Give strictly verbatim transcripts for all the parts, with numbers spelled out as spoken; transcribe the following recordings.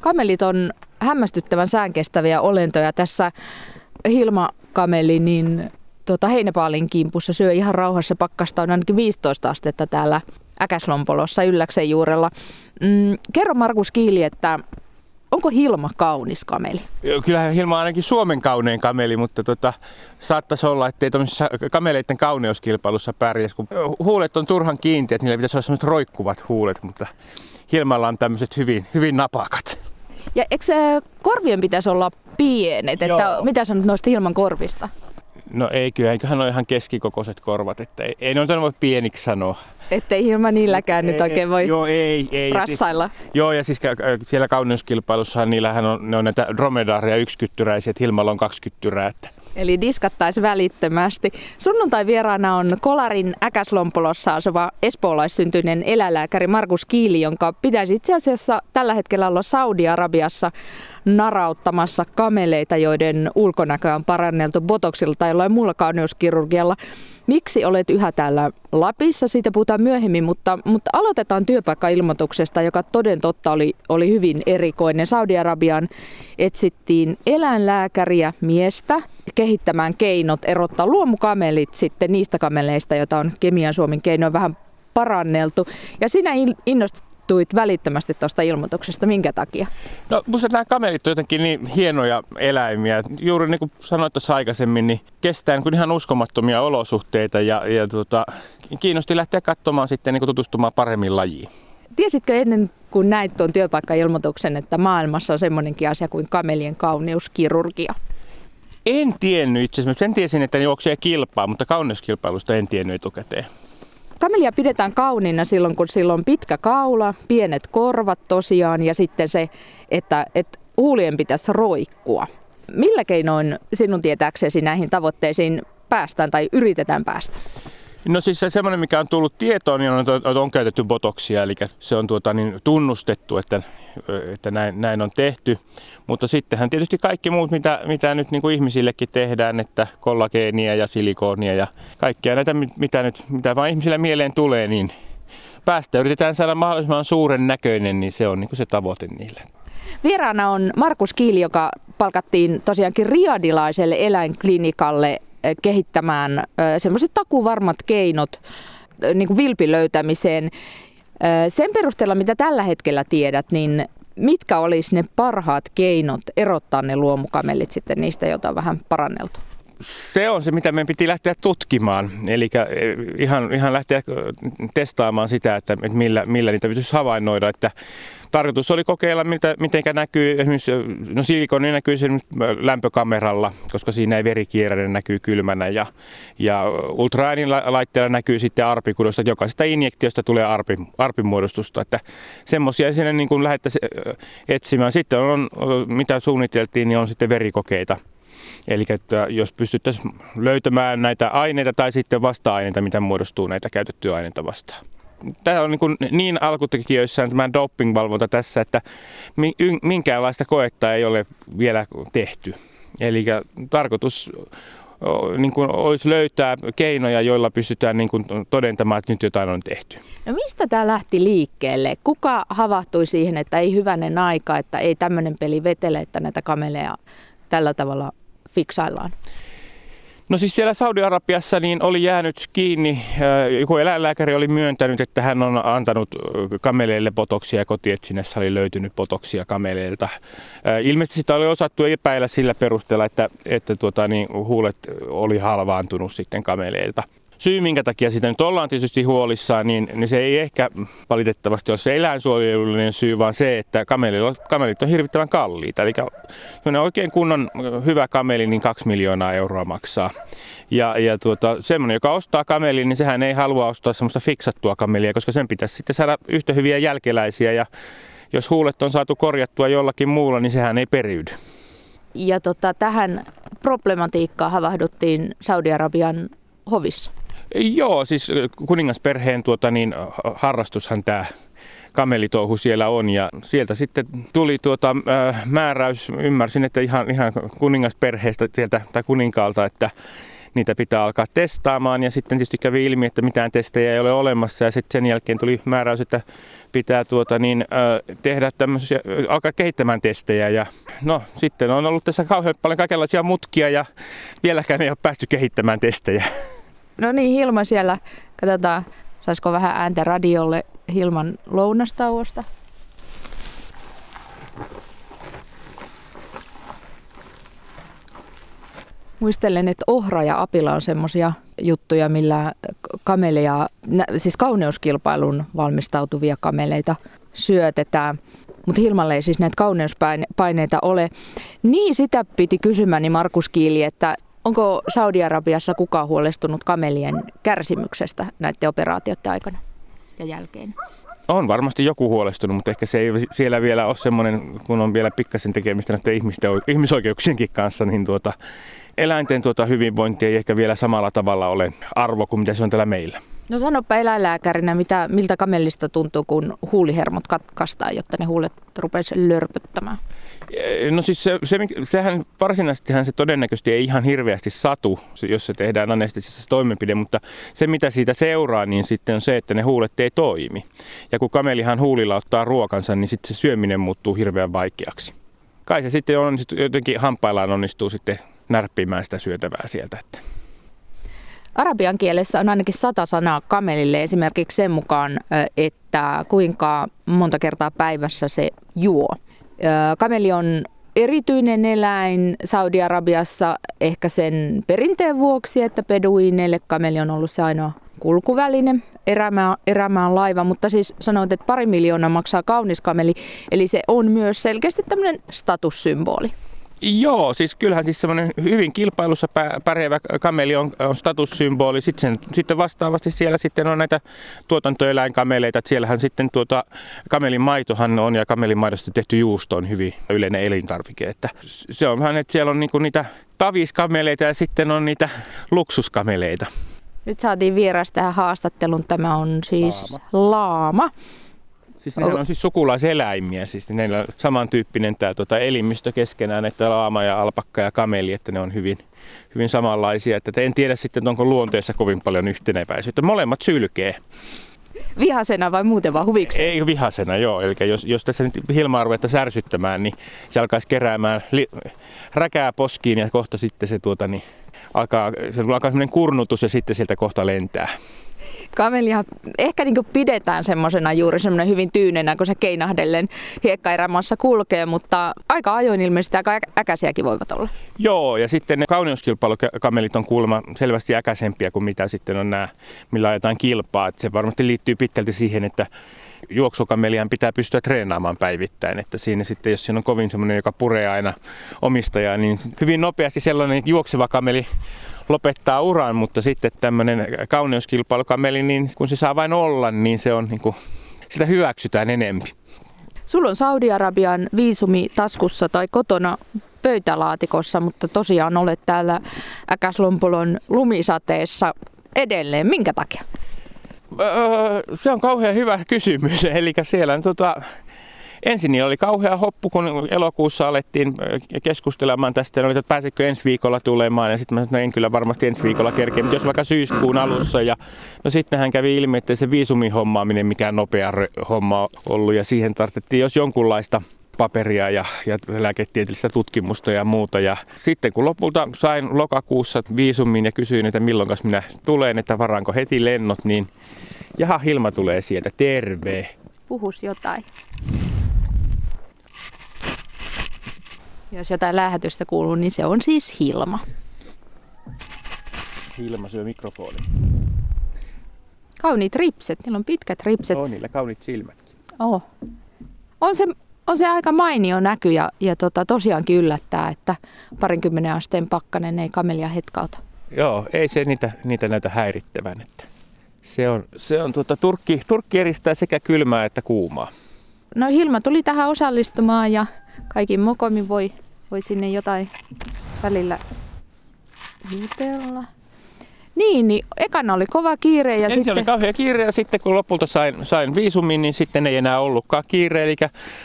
Kamelit on hämmästyttävän säänkestäviä olentoja. Tässä Hilma-kameli niin, tuota, heinäpaalin kimpussa syö ihan rauhassa. Pakkasta on ainakin viisitoista astetta täällä Äkäslompolossa Ylläksen juurella. Mm, kerro Markus Kiili, että onko Hilma kaunis kameli? Kyllähän Hilma on ainakin Suomen kaunein kameli, mutta tota, saattaisi olla, ettei tuollaisessa kameleiden kauneuskilpailussa pärjäs, kun huulet on turhan kiinteät, niillä pitäisi olla sellaiset roikkuvat huulet, mutta Hilmalla on tämmöiset hyvin, hyvin napakat. Ja eikö korvien pitäisi olla pienet? Että mitä sanot noista Hilman korvista? No ei kyllä, eiköhän ole ihan keskikokoiset korvat, että ei, ei noita voi pieniksi sanoa. Ettei Hilma niilläkään ei, nyt oikein voi joo, ei, ei, rassailla. Ei, joo, ja siis siellä kauneuskilpailussahan niillähän on, ne on näitä dromedaria yksikyttyräisiä, että Hilmalla on kaksikyttyrää. Eli diskattaisi välittömästi. Sunnuntai vieraana on Kolarin Äkäslompolossa asuva espoolaissyntyinen eläinlääkäri Markus Kiili, jonka pitäisi itse asiassa tällä hetkellä olla Saudi-Arabiassa narauttamassa kameleita, joiden ulkonäköä on paranneltu botoksilla tai jollain muulla kauneuskirurgialla. Miksi olet yhä täällä Lapissa? Siitä puhutaan myöhemmin, mutta, mutta aloitetaan työpaikkailmoituksesta, joka toden totta oli, oli hyvin erikoinen. Saudi-Arabiaan etsittiin eläinlääkäriä miestä kehittämään keinot erottaa luomukamelit sitten niistä kameleista, joita on Kemian Suomen keinoin vähän paranneltu. Ja sinä innostuit välittömästi tuosta ilmoituksesta. Minkä takia? No musta nämä kamelit on jotenkin niin hienoja eläimiä. Juuri niin kuin sanoit tuossa aikaisemmin, niin kestää niin kuin ihan uskomattomia olosuhteita ja, ja tuota, kiinnosti lähteä katsomaan sitten niin kuin tutustumaan paremmin lajiin. Tiesitkö ennen kuin näit tuon työpaikkailmoituksen, että maailmassa on semmoinenkin asia kuin kamelien kauneuskirurgia? En tiennyt itse asiassa. Sen tiesin, että juoksee kilpaa, mutta kauneuskilpailusta en tiennyt etukäteen. Kamelia pidetään kauniina silloin, kun sillä on pitkä kaula, pienet korvat tosiaan ja sitten se, että, että huulien pitäisi roikkua. Millä keinoin sinun tietääksesi näihin tavoitteisiin päästään tai yritetään päästä? No siis semmoinen, mikä on tullut tietoon, niin on, on käytetty botoksia, eli se on tuota, niin tunnustettu, että, että näin, näin on tehty. Mutta sittenhän tietysti kaikki muut, mitä, mitä nyt niin kuin ihmisillekin tehdään, että kollageenia ja silikoonia ja kaikkea näitä, mitä, nyt, mitä vaan ihmisillä mieleen tulee, niin päästä yritetään saada mahdollisimman suuren näköinen, niin se on niin kuin se tavoite niille. Vieraana on Markus Kiili, joka palkattiin tosiaankin riadilaiselle eläinklinikalle kehittämään semmoiset takuvarmat keinot niin kuin vilpin löytämiseen. Sen perusteella, mitä tällä hetkellä tiedät, niin mitkä olisi ne parhaat keinot erottaa ne luomukamelit sitten niistä, joita on vähän paranneltu? Se on se, mitä meidän piti lähteä tutkimaan. Eli ihan, ihan lähteä testaamaan sitä, että millä, millä niitä pitäisi havainnoida. Että tarkoitus oli kokeilla, miten näkyy esimerkiksi, no silikoni näkyy esimerkiksi lämpökameralla, koska siinä ei veri kierrä, näkyy kylmänä. Ja, ja ultraäänin laitteella näkyy sitten arpikudosta, että jokaisesta injektiosta tulee arpi, arpimuodostusta. Että semmoisia sinne niin kuin lähdettäisiin etsimään. Sitten on, mitä suunniteltiin, niin on sitten verikokeita. Eli että jos pystyttäisiin löytämään näitä aineita tai sitten vasta-aineita, mitä muodostuu näitä käytettyjä aineita vastaan. Tämä on niin, kuin niin alkutekijöissään tämä dopingvalvonta tässä, että minkäänlaista koetta ei ole vielä tehty. Eli tarkoitus niin kuin olisi löytää keinoja, joilla pystytään niin kuin todentamaan, että nyt jotain on tehty. No mistä tämä lähti liikkeelle? Kuka havahtui siihen, että ei hyvänen aika, että ei tämmöinen peli vetele, että näitä kameleja tällä tavalla fiksaillaan? No siis siellä Saudi-Arabiassa niin oli jäänyt kiinni, joku eläinlääkäri oli myöntänyt, että hän on antanut kameleille botoksia ja kotietsinnässä oli löytynyt botoksia kameleilta. Ilmeisesti sitä oli osattu epäillä sillä perusteella, että, että tuota, niin huulet oli halvaantunut sitten kameleilta. Syy, minkä takia siitä nyt ollaan tietysti huolissaan, niin, niin se ei ehkä valitettavasti ole se eläinsuojelullinen syy, vaan se, että kamelit on hirvittävän kalliita. Eli oikein kunnon hyvä kameli, niin kaksi miljoonaa euroa maksaa. Ja, ja tuota, semmoinen, joka ostaa kamelin, niin sehän ei halua ostaa semmoista fiksattua kamelia, koska sen pitäisi sitten saada yhtä hyviä jälkeläisiä. Ja jos huulet on saatu korjattua jollakin muulla, niin sehän ei periydy. Ja tota, tähän problematiikkaan havahduttiin Saudi-Arabian hovissa. Joo, siis kuningasperheen tuota, niin, harrastushan tämä kamelitouhu siellä on ja sieltä sitten tuli tuota, määräys, ymmärsin, että ihan, ihan kuningasperheestä sieltä, tai kuninkaalta, että, niitä pitää alkaa testaamaan, ja sitten tietysti kävi ilmi, että mitään testejä ei ole olemassa, ja sitten sen jälkeen tuli määräys, että pitää tuota, niin, äh, tehdä tämmöisiä, alkaa kehittämään testejä, ja no sitten on ollut tässä kauhean paljon kaikenlaisia mutkia, ja vieläkään ei ole päästy kehittämään testejä. No niin, Hilma siellä, katsotaan, saisiko vähän ääntä radiolle Hilman lounastauosta. Muistelen, että ohra ja apila on semmoisia juttuja, millä kameleja, siis kauneuskilpailun valmistautuvia kameleita syötetään. Mutta Hilmalle ei siis näitä kauneuspaineita ole. Niin sitä piti kysymäni Markus Kiili, että onko Saudi-Arabiassa kukaan huolestunut kamelien kärsimyksestä näiden operaatioiden aikana ja jälkeen? On varmasti joku huolestunut, mutta ehkä se ei siellä vielä ole semmoinen, kun on vielä pikkasen tekemistä näiden ihmisten, ihmisoikeuksienkin kanssa, niin tuota, eläinten tuota hyvinvointi ei ehkä vielä samalla tavalla ole arvo kuin mitä se on täällä meillä. No sanoppa eläinlääkärinä, mitä, miltä kamelista tuntuu, kun huulihermot katkaistaan, jotta ne huulet rupeaisi lörpöttämään? No siis se, se, sehän varsinaisestihan se todennäköisesti ei ihan hirveästi satu, jos se tehdään anestesiassa toimenpide, mutta se mitä siitä seuraa, niin sitten on se, että ne huulet ei toimi. Ja kun kamelihan huulilla ottaa ruokansa, niin sitten se syöminen muuttuu hirveän vaikeaksi. Kai se sitten on, jotenkin hampaillaan onnistuu sitten närppimään sitä syötävää sieltä. Että. Arabian kielessä on ainakin sata sanaa kamelille, esimerkiksi sen mukaan, että kuinka monta kertaa päivässä se juo. Kameli on erityinen eläin Saudi-Arabiassa ehkä sen perinteen vuoksi, että beduineille kameli on ollut se ainoa kulkuväline, erämään, erämään laiva, mutta siis sanoit, että pari miljoonaa maksaa kaunis kameli, eli se on myös selkeästi tämmöinen statussymboli. Joo, siis kyllähän siis semmoinen hyvin kilpailussa pärjäävä kameli on, on statussymboli. Sitten, sen, sitten vastaavasti siellä sitten on näitä tuotantoeläinkameleita. Siellähän sitten tuota, kamelin maitohan on ja kamelin maidosta tehty juusto on hyvin yleinen elintarvike. Että se onhan, että siellä on niinku niitä taviskameleita ja sitten on niitä luksuskameleita. Nyt saatiin vieras tähän haastatteluun. Tämä on siis laama. laama. Siis ne on siis sukulaiseläimiä, siis neillä on samantyyppinen tämä tuota, elimistö keskenään, että laama ja alpakka ja kameli, että ne on hyvin, hyvin samanlaisia. Että en tiedä sitten, onko luonteessa kovin paljon yhteneväisyyttä. Molemmat sylkee. Vihasena vai muuten vaan huviksi? Ei vihasena, joo. Eli jos, jos tässä nyt Hilmaa ruvetta särsyttämään, niin se alkaisi keräämään li- räkää poskiin ja kohta sitten se, tuota, niin, alkaa, se alkaa sellainen kurnutus ja sitten sieltä kohta lentää. Kamelia ehkä niin kuin pidetään semmoisena juuri semmoinen hyvin tyynenä, kun se keinahdellen hiekkaerämaassa kulkee, mutta aika ajoin ilmeisesti aika äkäisiäkin voivat olla. Joo, ja sitten ne kauneuskilpailukamelit on kuulemma selvästi äkäisempiä kuin mitä sitten on nämä, millä ajetaan kilpaa. Että se varmasti liittyy pitkälti siihen, että juoksukamelian pitää pystyä treenaamaan päivittäin. Että siinä sitten, jos siinä on kovin semmoinen, joka puree aina omistajaa, niin hyvin nopeasti sellainen juokseva kameli lopettaa uran, mutta sitten tämmöinen kauneuskilpailukameli, niin kun se saa vain olla, niin se on niin kuin, sitä hyväksytään enempi. Sulla on Saudi-Arabian viisumi taskussa tai kotona pöytälaatikossa, mutta tosiaan olet täällä Äkäslompolon lumisateessa edelleen. Minkä takia? Öö, se on kauhean hyvä kysymys. Eli siellä tota, ensin niillä oli kauhea hoppu, kun elokuussa alettiin keskustelemaan tästä, oli, että pääsetkö ensi viikolla tulemaan, ja sitten mä sanoin, että en kyllä varmasti ensi viikolla kerkeä, mutta jos vaikka syyskuun alussa, ja no sittenhän kävi ilmi, että se viisumin hommaaminen mikään nopea homma ollut, ja siihen tarvittiin jos jonkunlaista paperia ja, ja lääketieteellistä tutkimusta ja muuta. Ja sitten kun lopulta sain lokakuussa viisumin ja kysyin, että milloinkas minä tulen, että varaanko heti lennot, niin jaha, Hilma tulee sieltä, terve. Puhus jotain. Jos jotain lähetystä kuuluu, niin se on siis Hilma. Hilma syö mikrofonin. Kauniit ripset, niillä on pitkät ripset. On niillä kauniit silmätkin. Oh. On se, on se aika mainio näky ja, ja tota, tosiaankin yllättää, että parinkymmenen asteen pakkanen ei kamelia hetkauta. Joo, ei se niitä, niitä näytä häirittävän. Että se on, se on tuota, Turkki, Turkki eristää sekä kylmää että kuumaa. No Hilma tuli tähän osallistumaan ja kaikin mokomin voi, voi sinne jotain välillä jutella. Niin, niin ekana oli kova kiire ja ensin sitten... oli kauhea kiire ja sitten kun lopulta sain, sain viisumin, niin sitten ei enää ollutkaan kiire. Eli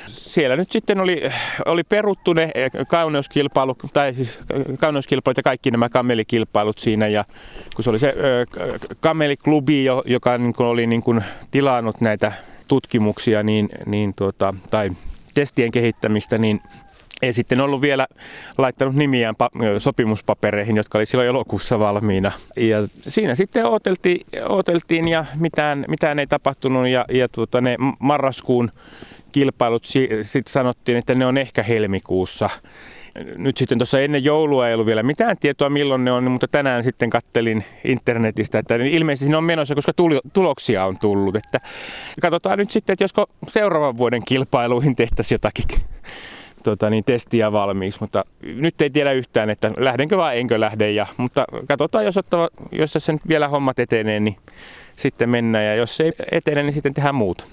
siellä nyt sitten oli, oli peruttu ne kauneuskilpailut, tai siis kauneuskilpailut ja kaikki nämä kamelikilpailut siinä. Ja kun se oli se kameliklubi, joka niin kuin oli niin kuin tilannut näitä tutkimuksia niin, niin tuota, tai testien kehittämistä, niin... ei sitten ollut vielä laittanut nimiään sopimuspapereihin, jotka oli silloin elokuussa valmiina. Ja siinä sitten odoteltiin, odoteltiin ja mitään, mitään ei tapahtunut. Ja, ja tuota, ne marraskuun kilpailut sitten sanottiin, että ne on ehkä helmikuussa. Nyt sitten tuossa ennen joulua ei ollut vielä mitään tietoa milloin ne on, mutta tänään sitten kattelin internetistä, että ilmeisesti ne on menossa, koska tuli, tuloksia on tullut. Että katsotaan nyt sitten, että josko seuraavan vuoden kilpailuihin tehtäisiin jotakin. Tota, niin testiä valmiiksi, mutta nyt ei tiedä yhtään, että lähdenkö vai enkö lähde. Ja, mutta katsotaan, jos, ottava, jos tässä nyt vielä hommat etenee, niin sitten mennään. Ja jos ei etene, niin sitten tehdään muuta.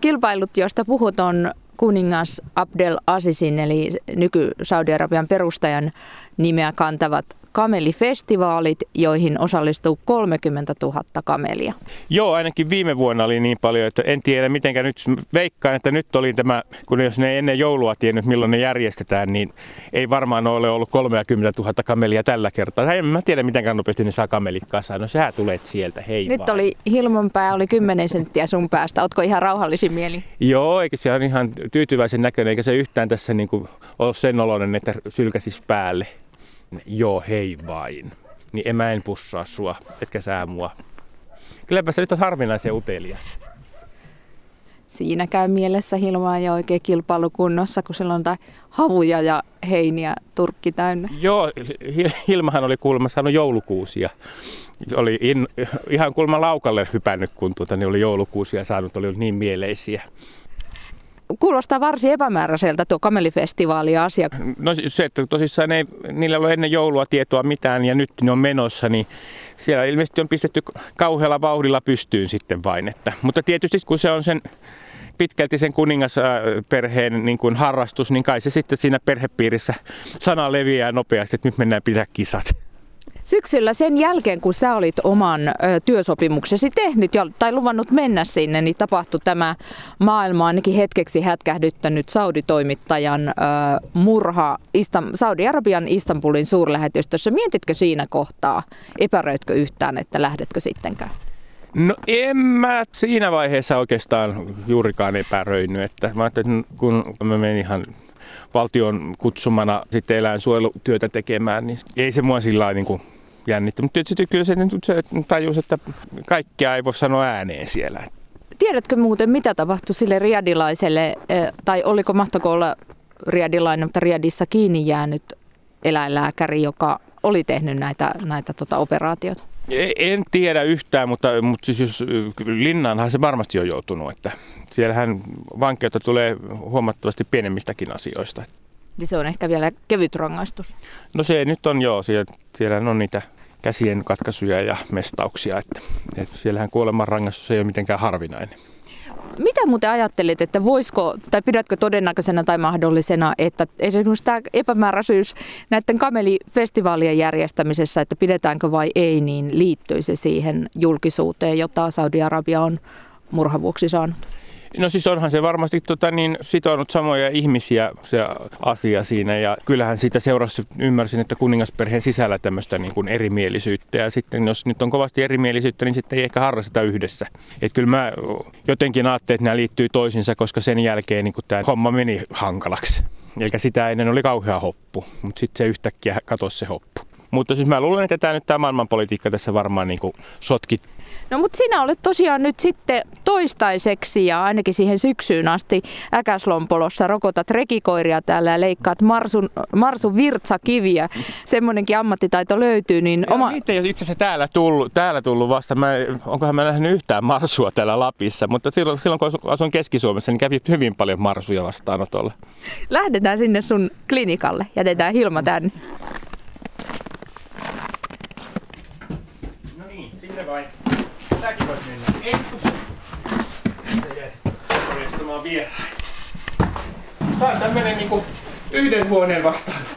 Kilpailut, joista puhut, on kuningas Abdel Azizin, eli nyky-Saudi-Arabian perustajan nimeä kantavat kamelifestivaalit, joihin osallistuu kolmekymmentätuhatta kamelia. Joo, ainakin viime vuonna oli niin paljon, että en tiedä mitenkä nyt veikkaan, että nyt oli tämä, kun jos ne ei ennen joulua tiennyt milloin ne järjestetään, niin ei varmaan ole ollut kolmekymmentätuhatta kamelia tällä kertaa. En mä tiedä mitenkään nopeasti ne saa kamelit kasaan, no sähän tulet sieltä, hei nyt vaan. Oli Hilman pää, oli kymmenen senttiä sun päästä, ootko ihan rauhallisin mieli? Joo, eikä se on ihan tyytyväisen näköinen, eikä se yhtään tässä niin kuin ole sen oloinen, että sylkäsis päälle. Joo, hei vain. Niin mä en pussaa sua, etkä sä mua. Kylläpä sä nyt oot harvinaisen utelias. Siinä käy mielessä Hilmaa jo oikein kilpailukunnossa, kun siellä on havuja ja heiniä turkki täynnä. Joo, Hilmahan oli kuulemma saanut joulukuusia. Oli in, ihan kuulemma laukalle hypännyt, kun tuota, niin oli joulukuusia saanut, oli niin mieleisiä. Kuulostaa varsin epämääräiseltä tuo kamelifestivaali-asia. No se, että tosissaan ei, niillä ei ole ennen joulua tietoa mitään ja nyt ne on menossa, niin siellä ilmeisesti on pistetty kauhealla vauhdilla pystyyn sitten vain. Että, mutta tietysti kun se on sen, pitkälti sen kuningasperheen niin kuin harrastus, niin kai se sitten siinä perhepiirissä sana leviää nopeasti, että nyt mennään pitää kisat. Syksyllä sen jälkeen, kun sä olit oman työsopimuksesi tehnyt tai luvannut mennä sinne, niin tapahtui tämä maailma ainakin hetkeksi hätkähdyttänyt sauditoimittajan murha Saudi-Arabian Istanbulin suurlähetystössä. Mietitkö siinä kohtaa, epäröitkö yhtään, että lähdetkö sittenkään? No en mä siinä vaiheessa oikeastaan juurikaan epäröinyt. Että mä ajattelin, kun mä menin ihan... valtion kutsumana sitten eläinsuojelutyötä tekemään, niin ei se mua sillä lailla niin jännittää. Mutta tietysti kyllä se, se tajus, että kaikkea ei voi sanoa ääneen siellä. Tiedätkö muuten, mitä tapahtui sille riadilaiselle, tai oliko mahtako olla riadilainen, mutta Riadissa kiinni jäänyt eläinlääkäri, joka oli tehnyt näitä, näitä tota, operaatioita? En tiedä yhtään, mutta, mutta siis jos, linnaanhan se varmasti on joutunut, että siellähän vankeutta tulee huomattavasti pienemmistäkin asioista. Eli se on ehkä vielä kevyt rangaistus? No se nyt on joo, siellä, siellä on niitä käsien katkaisuja ja mestauksia, että, että siellähän kuoleman rangaistus ei ole mitenkään harvinainen. Mitä muuten ajattelet, että voisiko, tai pidätkö todennäköisenä tai mahdollisena, että esimerkiksi tämä epämääräisyys näiden kamelifestivaalien järjestämisessä, että pidetäänkö vai ei, niin liittyy se siihen julkisuuteen, jota Saudi-Arabia on murhavuoksi saanut? No siis onhan se varmasti tota, niin sitonut samoja ihmisiä se asia siinä ja kyllähän siitä seurasi, ymmärsin, että kuningasperheen sisällä tämmöistä niin kuin erimielisyyttä ja sitten jos nyt on kovasti erimielisyyttä, niin sitten ei ehkä harrasteta yhdessä. Että kyllä mä jotenkin ajattelin, että nämä liittyy toisiinsa, koska sen jälkeen niin tämä homma meni hankalaksi. Eli sitä ennen oli kauhea hoppu, mutta sitten se yhtäkkiä katosi se hoppu. Mutta siis mä luulen, että tämä nyt tämä maailmanpolitiikka tässä varmaan niin kuin sotki. No mutta sinä olet tosiaan nyt sitten toistaiseksi ja ainakin siihen syksyyn asti Äkäslompolossa rokotat rekikoiria täällä ja leikkaat marsun, marsun virtsakiviä. Semmoinenkin ammattitaito löytyy. Niin oma... Niitä ei ole itse asiassa täällä tullut, täällä tullut vasta. Mä, onkohan mä nähnyt yhtään marsua täällä Lapissa, mutta silloin, silloin kun asuin Keski-Suomessa, niin kävi hyvin paljon marsuja vastaanotolla. Lähdetään sinne sun klinikalle. Jätetään Hilma tänne. No niin, sinne vai. Tämäkin voisi mennä. Ei, kun se jäi sitten korjastamaan vieraita. Tämä on tämmöinen niin kuin yhden huoneen vastaanotto.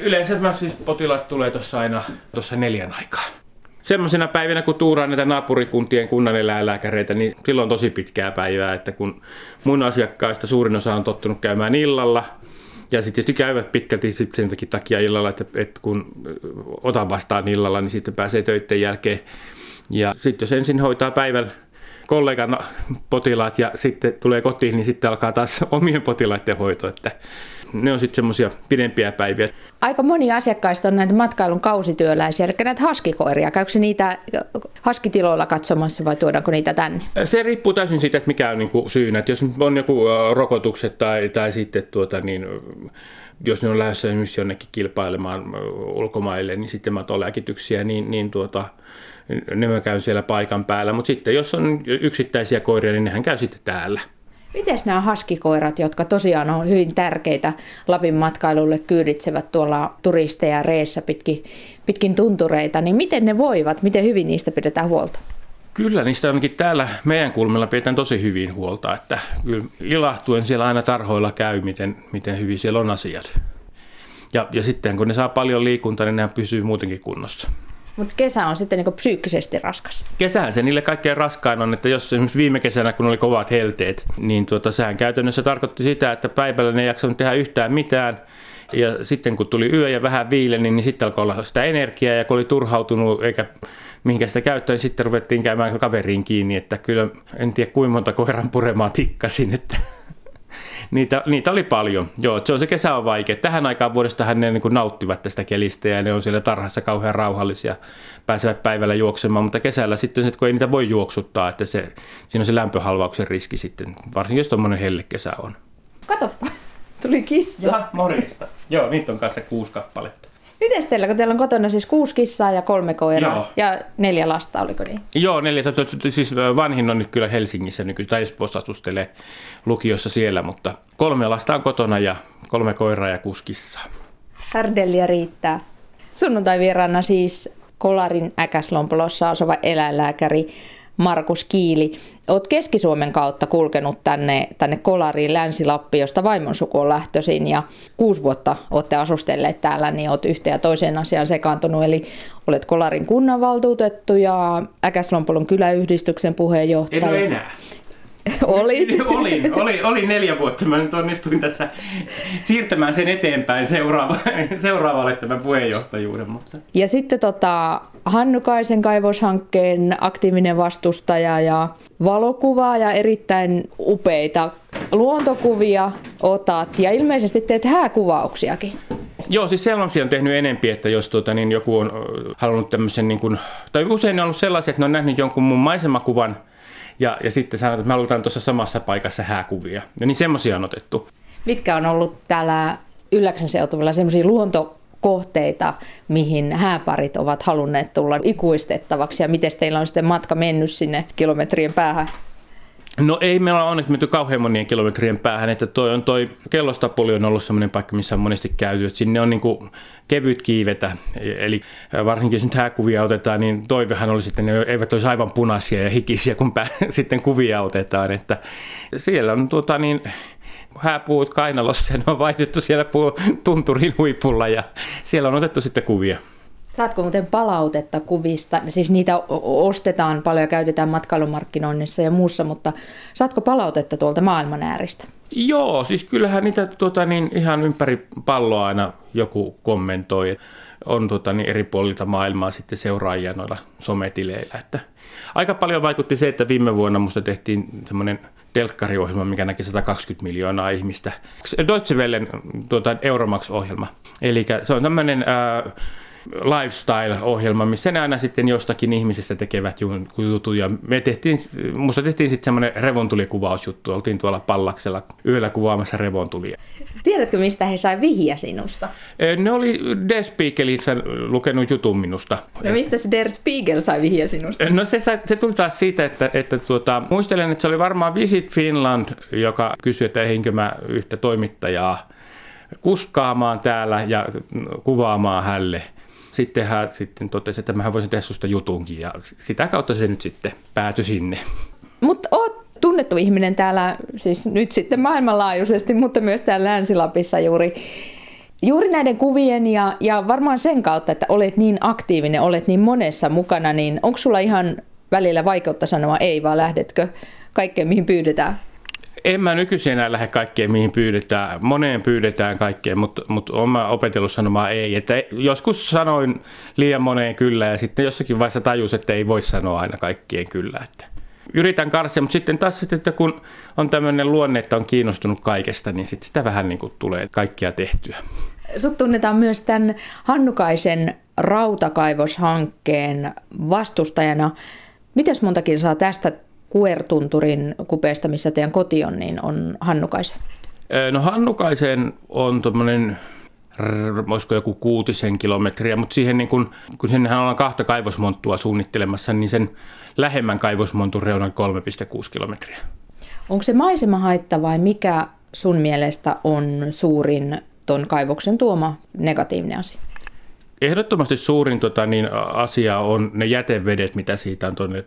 Yleensä mä siis potilaat tulee tuossa aina tuossa neljän aikaa. Semmoisena päivinä, kun tuuraan näitä naapurikuntien kunnaneläinlääkäreitä, niin silloin on tosi pitkää päivää, että kun mun asiakkaista suurin osa on tottunut käymään illalla, ja sitten tietysti käyvät pitkälti sit sen takia illalla, että, että kun otan vastaan illalla, niin sitten pääsee töiden jälkeen. Ja sitten jos ensin hoitaa päivän kollegan potilaat ja sitten tulee kotiin, niin sitten alkaa taas omien potilaiden hoito. Että ne on sitten semmoisia pidempiä päiviä. Aika moni asiakkaista on näitä matkailun kausityöläisiä, eli näitä haskikoiria. Käykö niitä haskitiloilla katsomassa vai tuodaanko niitä tänne? Se riippuu täysin siitä, että mikä on niinku syynä. Et jos on joku rokotukset tai, tai sitten tuota niin, jos ne on lähdössä esimerkiksi jonnekin kilpailemaan ulkomaille, niin sitten mä oon lääkityksiä, niin, niin tuota, ne mä käyn siellä paikan päällä. Mutta sitten jos on yksittäisiä koiria, niin nehän käy sitten täällä. Miten nämä haskikoirat, jotka tosiaan on hyvin tärkeitä Lapin matkailulle, kyyditsevät tuolla turisteja reessä pitkin, pitkin tuntureita, niin miten ne voivat, miten hyvin niistä pidetään huolta? Kyllä, niistä ainakin täällä meidän kulmilla pidetään tosi hyvin huolta, että kyllä ilahtuen siellä aina tarhoilla käy, miten, miten hyvin siellä on asiat. Ja, ja sitten kun ne saa paljon liikuntaa, niin ne pysyy muutenkin kunnossa. Mutta kesä on sitten niin psyykkisesti raskas. Kesähän se niille kaikkein raskain on, että jos esimerkiksi viime kesänä, kun oli kovat helteet, niin tuota, sehän käytännössä tarkoitti sitä, että päivällä ne ei jaksanut tehdä yhtään mitään. Ja sitten kun tuli yö ja vähän viileni, niin sitten alkoi olla sitä energiaa ja kun oli turhautunut eikä mihinkä sitä käyttöön, niin sitten ruvettiin käymään kaveriin kiinni. Että kyllä en tiedä kuinka monta koiran puremaa tikkasin, että niitä, niitä oli paljon. Joo, se on se kesä on vaikea. Tähän aikaan vuodestahan ne niin kuin nauttivat tästä kelistä ja ne on siellä tarhassa kauhean rauhallisia, pääsevät päivällä juoksemaan, mutta kesällä sitten, kun ei niitä voi juoksuttaa, että se, siinä on se lämpöhalvauksen riski sitten, varsinkin jos tuommoinen hellekesä on. Katoppa, tuli kissa. Ja, morjesta. Joo, niitä on kanssa kuusi kappaletta. Mites teillä, kun teillä on kotona siis kuusi kissaa ja kolme koiraa. Joo. Ja neljä lasta, oliko niin? Joo, neljä. Siis vanhin on nyt kyllä Helsingissä nykyään, tai Espoossa asustelee lukiossa siellä, mutta kolme lasta on kotona ja kolme koiraa ja kuusi kissaa. Härdelliä riittää. Sunnuntai-vieraana siis Kolarin Äkäslompolossa asuva eläinlääkäri Markus Kiili. Olet Keski-Suomen kautta kulkenut tänne, tänne Kolariin, Länsi-Lappi, josta vaimon suku on lähtöisin ja kuusi vuotta olette asustelleet täällä, niin olet yhteen ja toiseen asiaan sekaantunut. Eli olet Kolarin kunnanvaltuutettu ja Äkäslompolon kyläyhdistyksen puheenjohtaja. En ole enää. Olin. Olin, olin, olin neljä vuotta. Mä nyt onnistuin tässä siirtämään sen eteenpäin seuraava, seuraavalle tämän puheenjohtajuuden. Mutta. Ja sitten tota, Hannukaisen kaivoshankkeen aktiivinen vastustaja ja valokuvaa ja erittäin upeita luontokuvia otat ja ilmeisesti teet hääkuvauksiakin. Joo, siis sellaisia on tehnyt enempi, että jos tuota, niin joku on halunnut tämmöisen, niin kuin, tai usein on ollut sellaisia, että ne on nähnyt jonkun mun maisemakuvan, Ja, ja sitten sanotaan, että me halutaan tuossa samassa paikassa hääkuvia. Ja niin semmoisia on otettu. Mitkä on ollut täällä Ylläksen seutuvilla semmoisia luontokohteita, mihin hääparit ovat halunneet tulla ikuistettavaksi? Ja miten teillä on sitten matka mennyt sinne kilometrien päähän? No ei meillä onneksi menty kauhean monien kilometrien päähän, että toi on toi Kellostapuli on ollut semmoinen paikka, missä on monesti käyty, että sinne on niinku kevyt kiivetä, eli varsinkin jos nyt hääkuvia otetaan, niin toivehan oli sitten, ne eivät olisi aivan punaisia ja hikisiä, kun pää- sitten kuvia otetaan, että siellä on tuota niin hääpuut kainalossa, ne on vaihdettu siellä pu- tunturin huipulla ja siellä on otettu sitten kuvia. Saatko muuten palautetta kuvista? Siis niitä ostetaan paljon ja käytetään matkailumarkkinoinnissa ja muussa, mutta saatko palautetta tuolta maailman ääristä? Joo, siis kyllähän niitä tuota, niin ihan ympäri palloa aina joku kommentoi. On tuota, niin eri puolilta maailmaa sitten seuraajia noilla sometileillä. Että aika paljon vaikutti se, että viime vuonna musta tehtiin semmoinen telkkariohjelma, mikä näki sata kaksikymmentä miljoonaa ihmistä. Deutsche Wellen tuota, Euromax-ohjelma. Eli se on tämmöinen Äh, lifestyle-ohjelma, missä ne aina sitten jostakin ihmisestä tekevät jutuja. Me tehtiin, musta tehtiin sitten semmoinen revontulikuvausjuttu. Oltiin tuolla Pallaksella yöllä kuvaamassa revontulia. Tiedätkö, mistä he sai vihja sinusta? Ne oli Der Spiegelissä lukenut jutun minusta. No mistä se Der Spiegel sai vihja sinusta? No se, sai, se tuli taas siitä, että, että tuota, muistelen, että se oli varmaan Visit Finland, joka kysyi, että eihinkö mä yhtä toimittajaa kuskaamaan täällä ja kuvaamaan hälle. Sitten hän sitten totesi, että mähän voisin tehdä susta jutunkin ja sitä kautta se nyt sitten päätyi sinne. Mutta oot tunnettu ihminen täällä, siis nyt sitten maailmanlaajuisesti, mutta myös täällä Länsi-Lapissa juuri. Juuri näiden kuvien ja, ja varmaan sen kautta, että olet niin aktiivinen, olet niin monessa mukana, niin onko sulla ihan välillä vaikeutta sanoa ei, vaan lähdetkö kaikkeen, mihin pyydetään? En mä nykyisin enää lähde kaikkeen, mihin pyydetään. Moneen pyydetään kaikkeen, mutta, mutta olen mä opetellut sanomaan ei. Että joskus sanoin liian moneen kyllä ja sitten jossakin vaiheessa tajus, että ei voi sanoa aina kaikkien kyllä. Että yritän karsia, mutta sitten taas, että kun on tämmöinen luonne, että on kiinnostunut kaikesta, niin sitten sitä vähän niin kuin tulee kaikkea tehtyä. Sut tunnetaan myös tämän Hannukaisen rautakaivoshankkeen vastustajana. Mitäs monta kilsaa tästä Kuertunturin kupeesta, missä teidän koti on, niin on Hannukaisen? No Hannukaisen on tuommoinen, olisiko joku kuutisen kilometriä, mutta siihen niin kun, kun sinnehän ollaan kahta kaivosmonttua suunnittelemassa, niin sen lähemmän kaivosmontun reunan kolme pilkku kuusi kilometriä. Onko se maisemahaitta vai mikä sun mielestä on suurin ton kaivoksen tuoma negatiivinen asia? Ehdottomasti suurin tota, niin, asia on ne jätevedet, mitä siitä on tuonne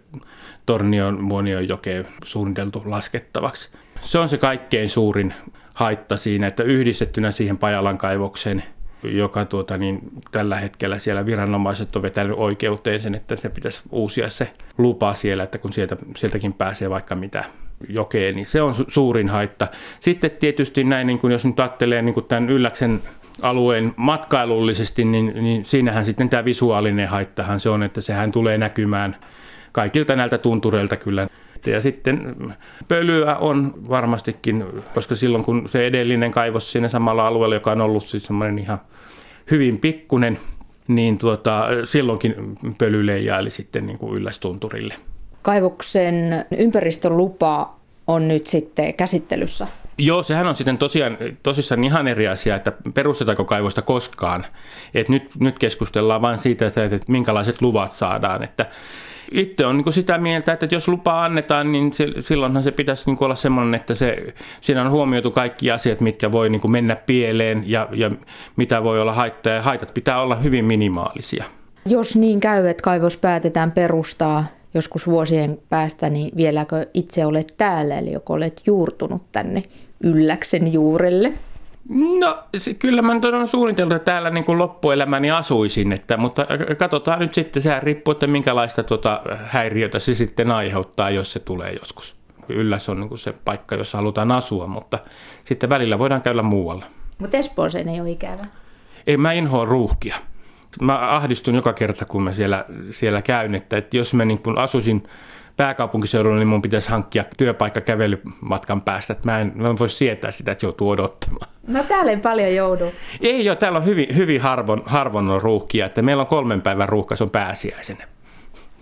Tornion-Muonion jokeen suunniteltu laskettavaksi. Se on se kaikkein suurin haitta siinä, että yhdistettynä siihen Pajalan kaivokseen, joka tuota, niin, tällä hetkellä siellä viranomaiset on vetänyt oikeuteen sen, että se pitäisi uusia se lupa siellä, että kun sieltä, sieltäkin pääsee vaikka mitä jokeen, niin se on su- suurin haitta. Sitten tietysti näin, niin kun jos nyt ajattelee niin kun tämän Ylläksen alueen matkailullisesti, niin, niin siinähän sitten tämä visuaalinen haittahan se on, että sehän tulee näkymään kaikilta näiltä tuntureilta kyllä. Ja sitten pölyä on varmastikin, koska silloin kun se edellinen kaivos siinä samalla alueella, joka on ollut siis semmoinen ihan hyvin pikkunen, niin tuota, silloinkin pöly leijaili sitten niin kuin Yllästunturille. Kaivoksen ympäristölupa on nyt sitten käsittelyssä. Joo, sehän on sitten tosiaan, tosissaan ihan eri asia, että perustetaanko kaivosta koskaan. Et nyt, nyt keskustellaan vain siitä, että minkälaiset luvat saadaan. Että itse on niin kuin sitä mieltä, että jos lupaa annetaan, niin silloinhan se pitäisi niin kuin olla sellainen, että se, siinä on huomioitu kaikki asiat, mitkä voi niin kuin mennä pieleen ja, ja mitä voi olla haittaa. Ja haitat pitää olla hyvin minimaalisia. Jos niin käy, että kaivos päätetään perustaa joskus vuosien päästä, niin vieläkö itse olet täällä, eli joko olet juurtunut tänne Ylläksen juurelle? No se, kyllä mä nyt olen suunnitellut, että täällä niin kuin loppuelämäni asuisin, että, mutta katsotaan nyt sitten, sehän riippuu, että minkälaista tuota häiriötä se sitten aiheuttaa, jos se tulee joskus. Ylläs on niin kuin se paikka, jossa halutaan asua, mutta sitten välillä voidaan käydä muualla. Mutta Espooseen ei ole ikävä. Ei, mä inhoan ruuhkia. Mä ahdistun joka kerta, kun mä siellä, siellä käyn, että, että jos mä niin kun asuisin pääkaupunkiseudulla, niin mun pitäisi hankkia työpaikka kävelymatkan päästä. Että mä en, mä en voi sietää sitä, että joutuu odottamaan. No täällä ei paljon joudu. Ei joo, täällä on hyvin, hyvin harvon, harvon on ruuhkia. Että meillä on kolmen päivän ruuhka, se on pääsiäisenä.